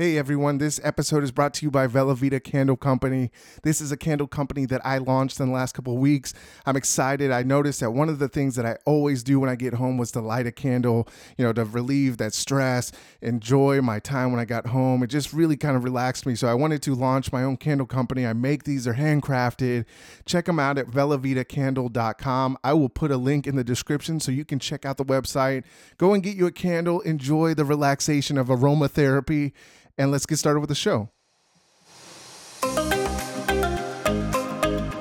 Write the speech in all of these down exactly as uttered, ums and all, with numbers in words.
Hey everyone, this episode is brought to you by Vela Vita Candle Company. This is a candle company that I launched in the last couple of weeks. I'm excited. I noticed that one of the things that I always do when I get home was to light a candle, you know, to relieve that stress, enjoy my time when I got home. It just really kind of relaxed me. So I wanted to launch my own candle company. I make these, they're handcrafted. Check them out at vela vita candle dot com. I will put a link in the description so you can check out the website. Go and get you a candle. Enjoy the relaxation of aromatherapy. And let's get started with the show.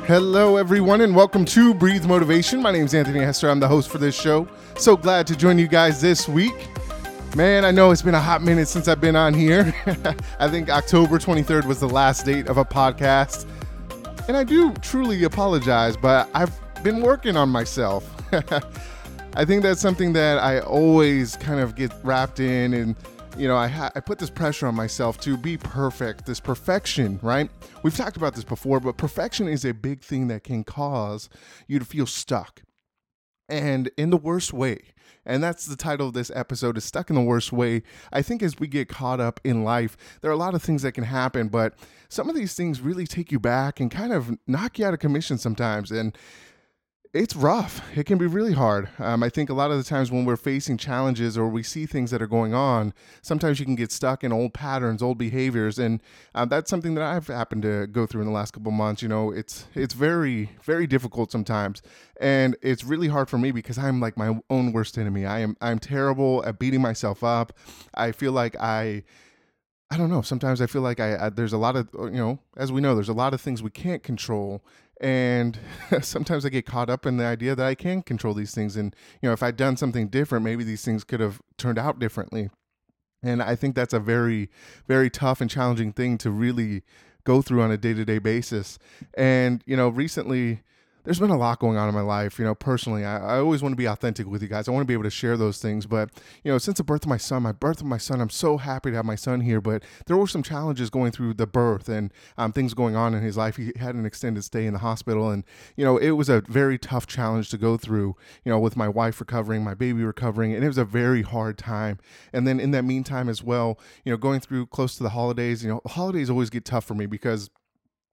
Hello, everyone, and welcome to Breathe Motivation. My name is Anthony Hester. I'm the host for this show. So glad to join you guys this week. Man, I know it's been a hot minute since I've been on here. I think October twenty-third was the last date of a podcast. And I do truly apologize, but I've been working on myself. I think that's something that I always kind of get wrapped in, and You know, I, ha- I put this pressure on myself to be perfect, this perfection, right? We've talked about this before, but perfection is a big thing that can cause you to feel stuck, and in the worst way. And that's the title of this episode, is Stuck in the Worst Way. I think as we get caught up in life, there are a lot of things that can happen, but some of these things really take you back and kind of knock you out of commission sometimes. And it's rough. It can be really hard. Um, I think a lot of the times when we're facing challenges or we see things that are going on, sometimes you can get stuck in old patterns, old behaviors. And uh, that's something that I've happened to go through in the last couple of months. You know, it's it's very, very difficult sometimes. And it's really hard for me because I'm like my own worst enemy. I am I'm terrible at beating myself up. I feel like I... I don't know. Sometimes I feel like I, I there's a lot of, you know, as we know, there's a lot of things we can't control. And sometimes I get caught up in the idea that I can control these things. And, you know, if I'd done something different, maybe these things could have turned out differently. And I think that's a very, very tough and challenging thing to really go through on a day-to-day basis. And, you know, recently there's been a lot going on in my life. You know, personally, I, I always want to be authentic with you guys. I want to be able to share those things. But, you know, since the birth of my son, my birth of my son, I'm so happy to have my son here. But there were some challenges going through the birth and um, things going on in his life. He had an extended stay in the hospital. And, you know, it was a very tough challenge to go through, you know, with my wife recovering, my baby recovering. And it was a very hard time. And then in that meantime as well, you know, going through close to the holidays, you know, holidays always get tough for me because,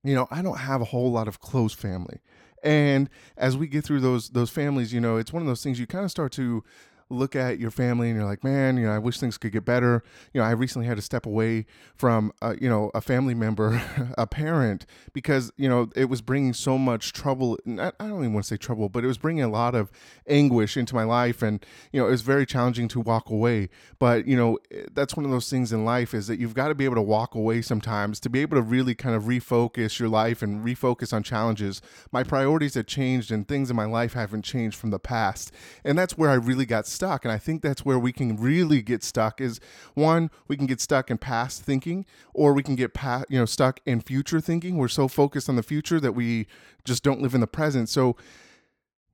you know, I don't have a whole lot of close family. And as we get through those those families, you know, it's one of those things you kind of start to look at your family and you're like, man, you know, I wish things could get better. You know, I recently had to step away from, uh, you know, a family member, a parent, because, you know, it was bringing so much trouble. I don't even want to say trouble, but it was bringing a lot of anguish into my life. And, you know, it was very challenging to walk away. But, you know, that's one of those things in life, is that you've got to be able to walk away sometimes to be able to really kind of refocus your life and refocus on challenges. My priorities have changed and things in my life haven't changed from the past. And that's where I really got stuck. And I think that's where we can really get stuck, is one, we can get stuck in past thinking, or we can get past, you know, stuck in future thinking. We're so focused on the future that we just don't live in the present. So,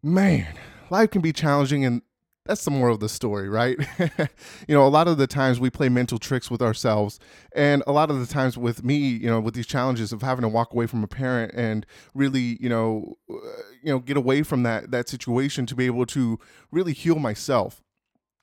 man, life can be challenging, and that's the moral of the story, right? You know, a lot of the times we play mental tricks with ourselves. And a lot of the times with me, you know, with these challenges of having to walk away from a parent and really, you know, uh, you know, get away from that, that situation to be able to really heal myself.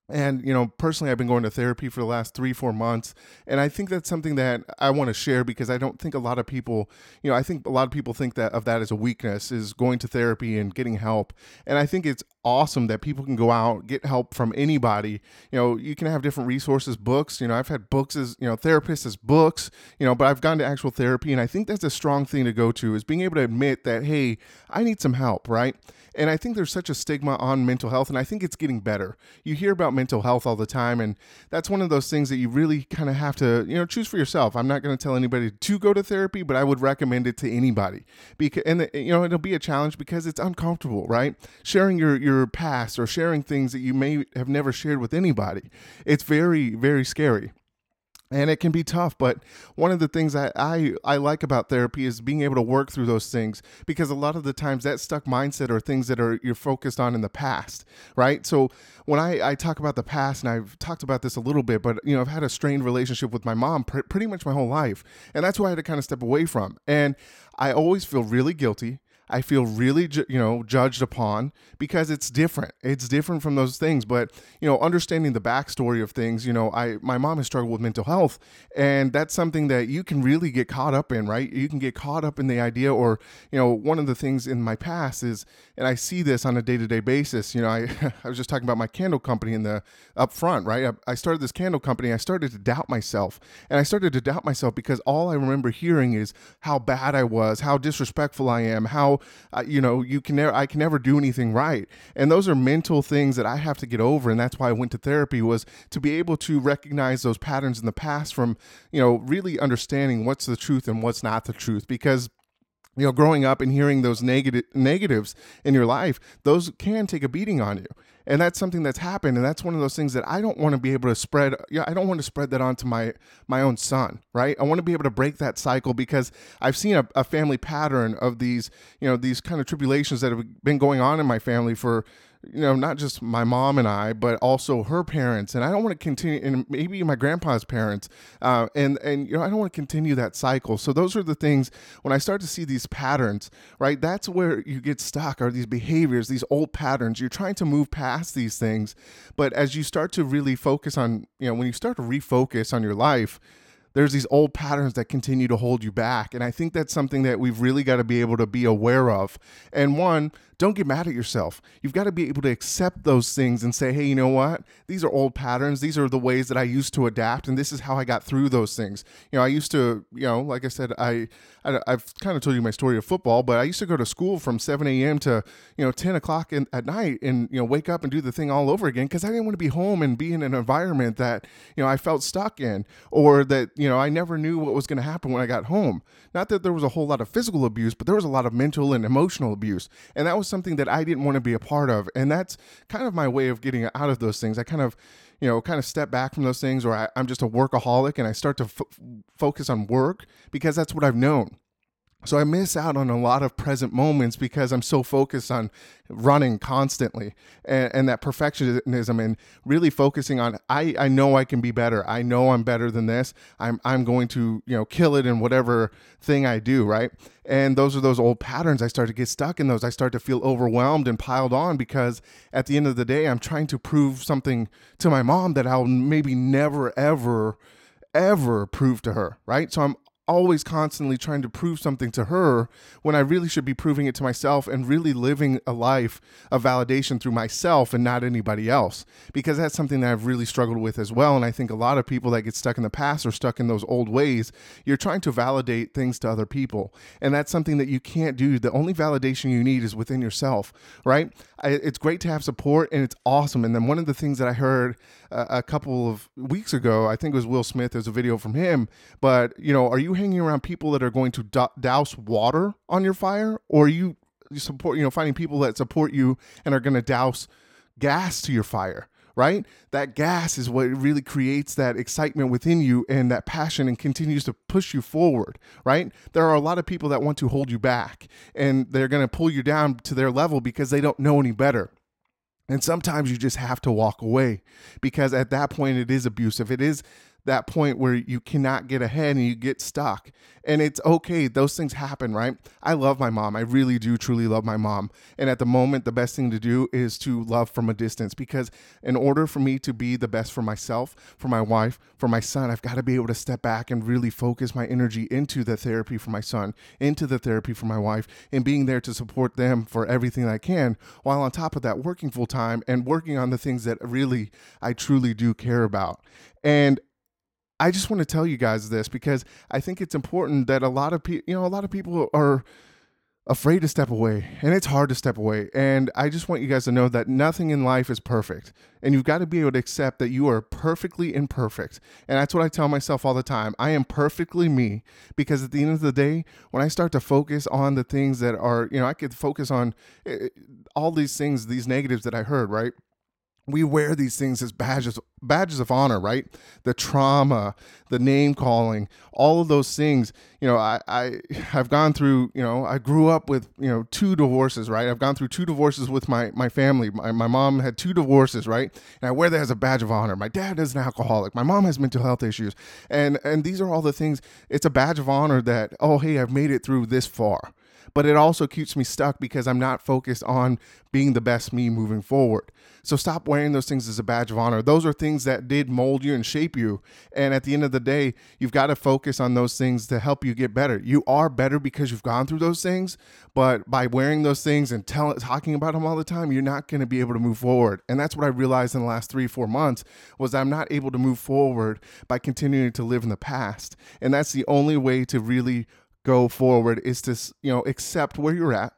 And, you know, personally, I've been going to therapy for the last three, four months. And I think that's something that I want to share, because I don't think a lot of people, you know, I think a lot of people think that of that as a weakness, is going to therapy and getting help. And I think it's awesome that people can go out, get help from anybody. You know, you can have different resources, books. You know, I've had books as, you know, therapists as books, you know, but I've gone to actual therapy. And I think that's a strong thing to go to, is being able to admit that, hey, I need some help, right? And I think there's such a stigma on mental health, and I think it's getting better. You hear about mental health all the time, and that's one of those things that you really kind of have to, you know, choose for yourself. I'm not going to tell anybody to go to therapy, but I would recommend it to anybody, because, and the, you know, it'll be a challenge because it's uncomfortable, right? Sharing your your past, or sharing things that you may have never shared with anybody, it's very, very scary. And it can be tough, but one of the things I, I, I like about therapy is being able to work through those things, because a lot of the times that stuck mindset are things that are you're focused on in the past, right? So when I, I talk about the past, and I've talked about this a little bit, but, you know, I've had a strained relationship with my mom pr- pretty much my whole life, and that's who I had to kind of step away from. And I always feel really guilty. I feel really, ju- you know, judged upon because it's different. It's different from those things. But, you know, understanding the backstory of things, you know, I my mom has struggled with mental health, and that's something that you can really get caught up in, right? You can get caught up in the idea, or, you know, one of the things in my past is, and I see this on a day-to-day basis, you know, I, I was just talking about my candle company in the up front, right? I, I started this candle company. I started to doubt myself, and I started to doubt myself because all I remember hearing is how bad I was, how disrespectful I am, how Uh, you know, you can never, I can never do anything right. And those are mental things that I have to get over. And that's why I went to therapy, was to be able to recognize those patterns in the past from, you know, really understanding what's the truth and what's not the truth. Because, you know, growing up and hearing those negative negatives in your life, those can take a beating on you. And that's something that's happened. And that's one of those things that I don't want to be able to spread. Yeah, I don't want to spread that onto my, my own son, right? I want to be able to break that cycle, because I've seen a, a family pattern of these, you know, these kind of tribulations that have been going on in my family for, you know, not just my mom and I, but also her parents. And I don't want to continue, and maybe my grandpa's parents. Uh, and, and, you know, I don't want to continue that cycle. So those are the things, when I start to see these patterns, right, that's where you get stuck, are these behaviors, these old patterns. You're trying to move past these things. But as you start to really focus on, you know, when you start to refocus on your life, there's these old patterns that continue to hold you back. And I think that's something that we've really got to be able to be aware of. And one, don't get mad at yourself. You've got to be able to accept those things and say, hey, you know what? These are old patterns. These are the ways that I used to adapt. And this is how I got through those things. You know, I used to, you know, like I said, I, I, I've kind of told you my story of football, but I used to go to school from seven a.m. to, you know, ten o'clock in, at night, and, you know, wake up and do the thing all over again, because I didn't want to be home and be in an environment that, you know, I felt stuck in, or that, you know, I never knew what was going to happen when I got home. Not that there was a whole lot of physical abuse, but there was a lot of mental and emotional abuse. And that was something that I didn't want to be a part of. And that's kind of my way of getting out of those things. I kind of, you know, kind of step back from those things, or I, I'm just a workaholic and I start to f- focus on work because that's what I've known. So I miss out on a lot of present moments because I'm so focused on running constantly, and, and that perfectionism, and really focusing on, I, I know I can be better. I know I'm better than this. I'm I'm going to, you know, kill it in whatever thing I do, right? And those are those old patterns. I start to get stuck in those. I start to feel overwhelmed and piled on, because at the end of the day, I'm trying to prove something to my mom that I'll maybe never, ever, ever prove to her, right? So I'm always constantly trying to prove something to her when I really should be proving it to myself, and really living a life of validation through myself and not anybody else, because that's something that I've really struggled with as well. And I think a lot of people that get stuck in the past are stuck in those old ways. You're trying to validate things to other people, and that's something that you can't do. The only validation you need is within yourself, right? I, it's great to have support, and it's awesome. And then one of the things that I heard uh, a couple of weeks ago, I think it was Will Smith, there's a video from him, but, you know, are you hanging around people that are going to d- douse water on your fire, or are you support, you know, finding people that support you and are going to douse gas to your fire, right? That gas is what really creates that excitement within you and that passion, and continues to push you forward, right? There are a lot of people that want to hold you back, and they're going to pull you down to their level because they don't know any better. And sometimes you just have to walk away, because at that point it is abusive. It is that point where you cannot get ahead and you get stuck. And it's okay. Those things happen, right? I love my mom. I really do truly love my mom. And at the moment, the best thing to do is to love from a distance, because in order for me to be the best for myself, for my wife, for my son, I've got to be able to step back and really focus my energy into the therapy for my son, into the therapy for my wife, and being there to support them for everything that I can, while on top of that working full time and working on the things that really I truly do care about. And I just want to tell you guys this, because I think it's important that a lot of people, you know, a lot of people are afraid to step away, and it's hard to step away. And I just want you guys to know that nothing in life is perfect, and you've got to be able to accept that you are perfectly imperfect. And that's what I tell myself all the time. I am perfectly me, because at the end of the day, when I start to focus on the things that are, you know, I could focus on all these things, these negatives that I heard, right? We wear these things as badges badges of honor, right? The trauma, the name calling, all of those things. You know, I, I I've gone through, you know, I grew up with, you know, two divorces, right? I've gone through two divorces with my my family. My, my mom had two divorces, right? And I wear that as a badge of honor. My dad is an alcoholic. My mom has mental health issues. And and these are all the things. It's a badge of honor that, oh, hey, I've made it through this far. but it also keeps me stuck because I'm not focused on being the best me moving forward. So stop wearing those things as a badge of honor. Those are things that did mold you and shape you. And at the end of the day, you've got to focus on those things to help you get better. You are better because you've gone through those things, but by wearing those things and tell, talking about them all the time, you're not going to be able to move forward. And that's what I realized in the last three, four months was I'm not able to move forward by continuing to live in the past. And that's the only way to really go forward is to, you know, accept where you're at,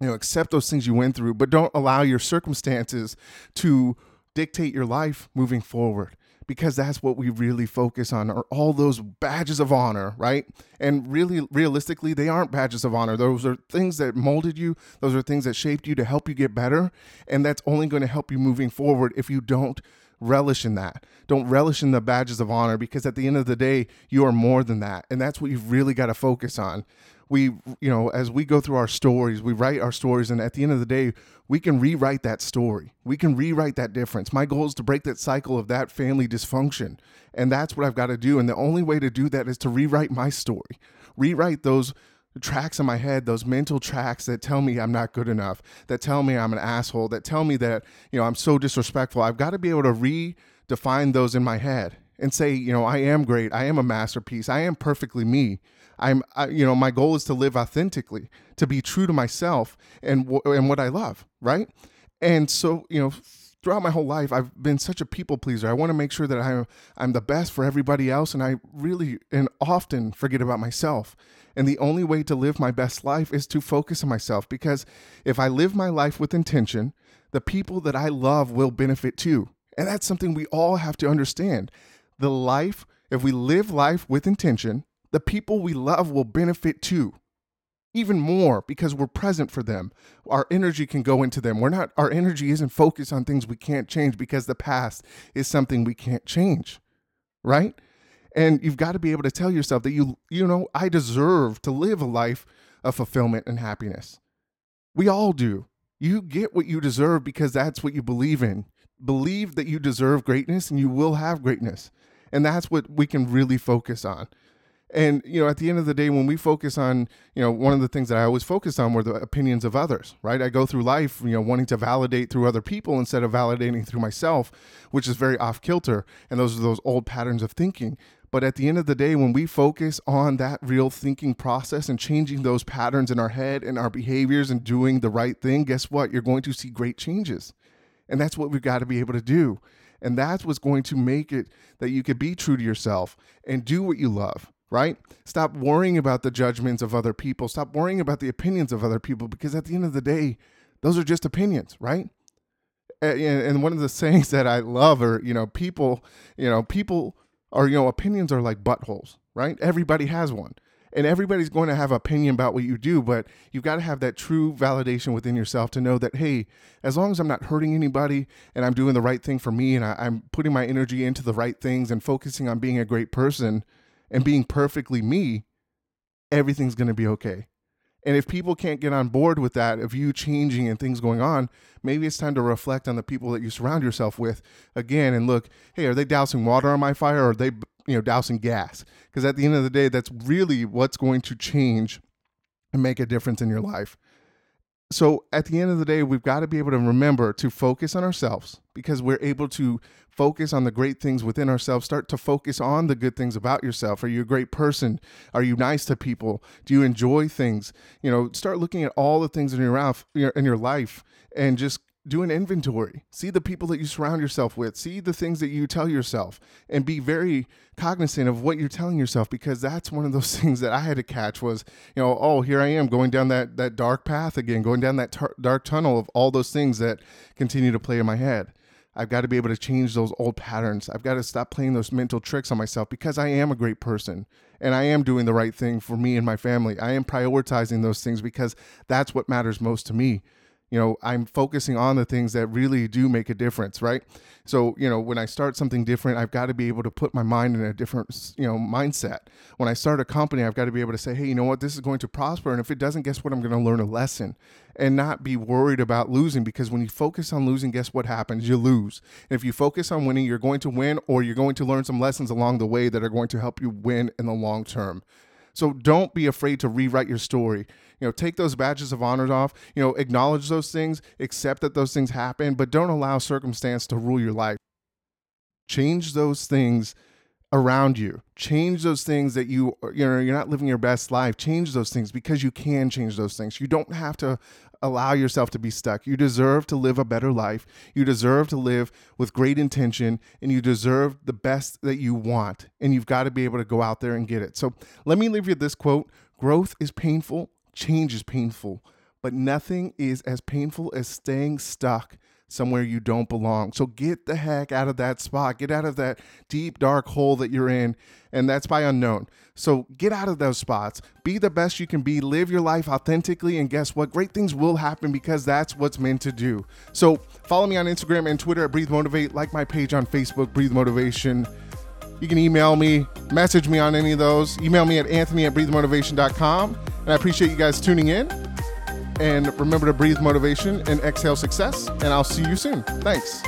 you know, accept those things you went through, but don't allow your circumstances to dictate your life moving forward, because that's what we really focus on are all those badges of honor, right? And really, realistically, they aren't badges of honor. Those are things that molded you. Those are things that shaped you to help you get better. And that's only going to help you moving forward if you don't relish in that. Don't relish in the badges of honor, because at the end of the day, you are more than that. And that's what you've really got to focus on. We, you know, as we go through our stories, we write our stories. And at the end of the day, we can rewrite that story. We can rewrite that difference. My goal is to break that cycle of that family dysfunction. And that's what I've got to do. And the only way to do that is to rewrite my story, rewrite those tracks in my head, those mental tracks that tell me I'm not good enough, that tell me I'm an asshole, that tell me that, you know, I'm so disrespectful. I've got to be able to redefine those in my head and say, you know, I am great. I am a masterpiece. I am perfectly me. I'm, I, you know, my goal is to live authentically, to be true to myself and w- and what I love, right? And so, you know, throughout my whole life, I've been such a people pleaser. I want to make sure that I'm, I'm the best for everybody else. And I really and often forget about myself. And the only way to live my best life is to focus on myself, because if I live my life with intention, the people that I love will benefit too. And that's something we all have to understand. The life, if we live life with intention, the people we love will benefit too. Even more, because we're present for them. Our energy can go into them. We're not, our energy isn't focused on things we can't change, because the past is something we can't change, right? And you've got to be able to tell yourself that, you, you know, I deserve to live a life of fulfillment and happiness. We all do. You get what you deserve because that's what you believe in. Believe that you deserve greatness and you will have greatness. And that's what we can really focus on. And, you know, at the end of the day, when we focus on, you know, one of the things that I always focus on were the opinions of others, right? I go through life, you know, wanting to validate through other people instead of validating through myself, which is very off kilter. And those are those old patterns of thinking. But at the end of the day, when we focus on that real thinking process and changing those patterns in our head and our behaviors and doing the right thing, guess what? You're going to see great changes. And that's what we've got to be able to do. And that's what's going to make it that you could be true to yourself and do what you love. Right? Stop worrying about the judgments of other people. Stop worrying about the opinions of other people, because at the end of the day, those are just opinions, right? And, and one of the sayings that I love are, you know, people, you know, people are, you know, opinions are like buttholes, right? Everybody has one. And everybody's going to have an opinion about what you do, but you've got to have that true validation within yourself to know that, hey, as long as I'm not hurting anybody and I'm doing the right thing for me and I, I'm putting my energy into the right things and focusing on being a great person, and being perfectly me, everything's going to be okay. And if people can't get on board with that, of you changing and things going on, maybe it's time to reflect on the people that you surround yourself with again and look, hey, are they dousing water on my fire, or are they, you know, dousing gas? Because at the end of the day, that's really what's going to change and make a difference in your life. So at the end of the day, we've got to be able to remember to focus on ourselves, because we're able to focus on the great things within ourselves. Start to focus on the good things about yourself. Are you a great person? Are you nice to people? Do you enjoy things? You know, start looking at all the things in your in your life and just do an inventory. See the people that you surround yourself with. See the things that you tell yourself, and be very cognizant of what you're telling yourself, because that's one of those things that I had to catch was, you know, oh, here I am going down that, that dark path again, going down that tar- dark tunnel of all those things that continue to play in my head. I've got to be able to change those old patterns. I've got to stop playing those mental tricks on myself, because I am a great person and I am doing the right thing for me and my family. I am prioritizing those things because that's what matters most to me. You know, I'm focusing on the things that really do make a difference, right? So, you know, when I start something different, I've got to be able to put my mind in a different, you know, mindset. When I start a company, I've got to be able to say, hey, you know what, this is going to prosper. And if it doesn't, guess what? I'm going to learn a lesson and not be worried about losing, because when you focus on losing, guess what happens? You lose. And if you focus on winning, you're going to win, or you're going to learn some lessons along the way that are going to help you win in the long term. So don't be afraid to rewrite your story. You know, take those badges of honor off, you know, acknowledge those things, accept that those things happen, but don't allow circumstance to rule your life. Change those things around you. Change those things that you, you know, you're not living your best life. Change those things, because you can change those things. You don't have to allow yourself to be stuck. You deserve to live a better life. You deserve to live with great intention, and you deserve the best that you want. And you've got to be able to go out there and get it. So let me leave you with this quote. Growth is painful. Change is painful, but nothing is as painful as staying stuck somewhere you don't belong. So get the heck out of that spot. Get out of that deep, dark hole that you're in, and that's by unknown. So get out of those spots. Be the best you can be. Live your life authentically, and guess what? Great things will happen, because that's what's meant to do. So follow me on Instagram and Twitter at Breathe Motivate. Like my page on Facebook, Breathe Motivation. You can email me, message me on any of those. Email me at anthony at breathe motivation dot com. And I appreciate you guys tuning in. And remember to breathe motivation and exhale success. And I'll see you soon. Thanks.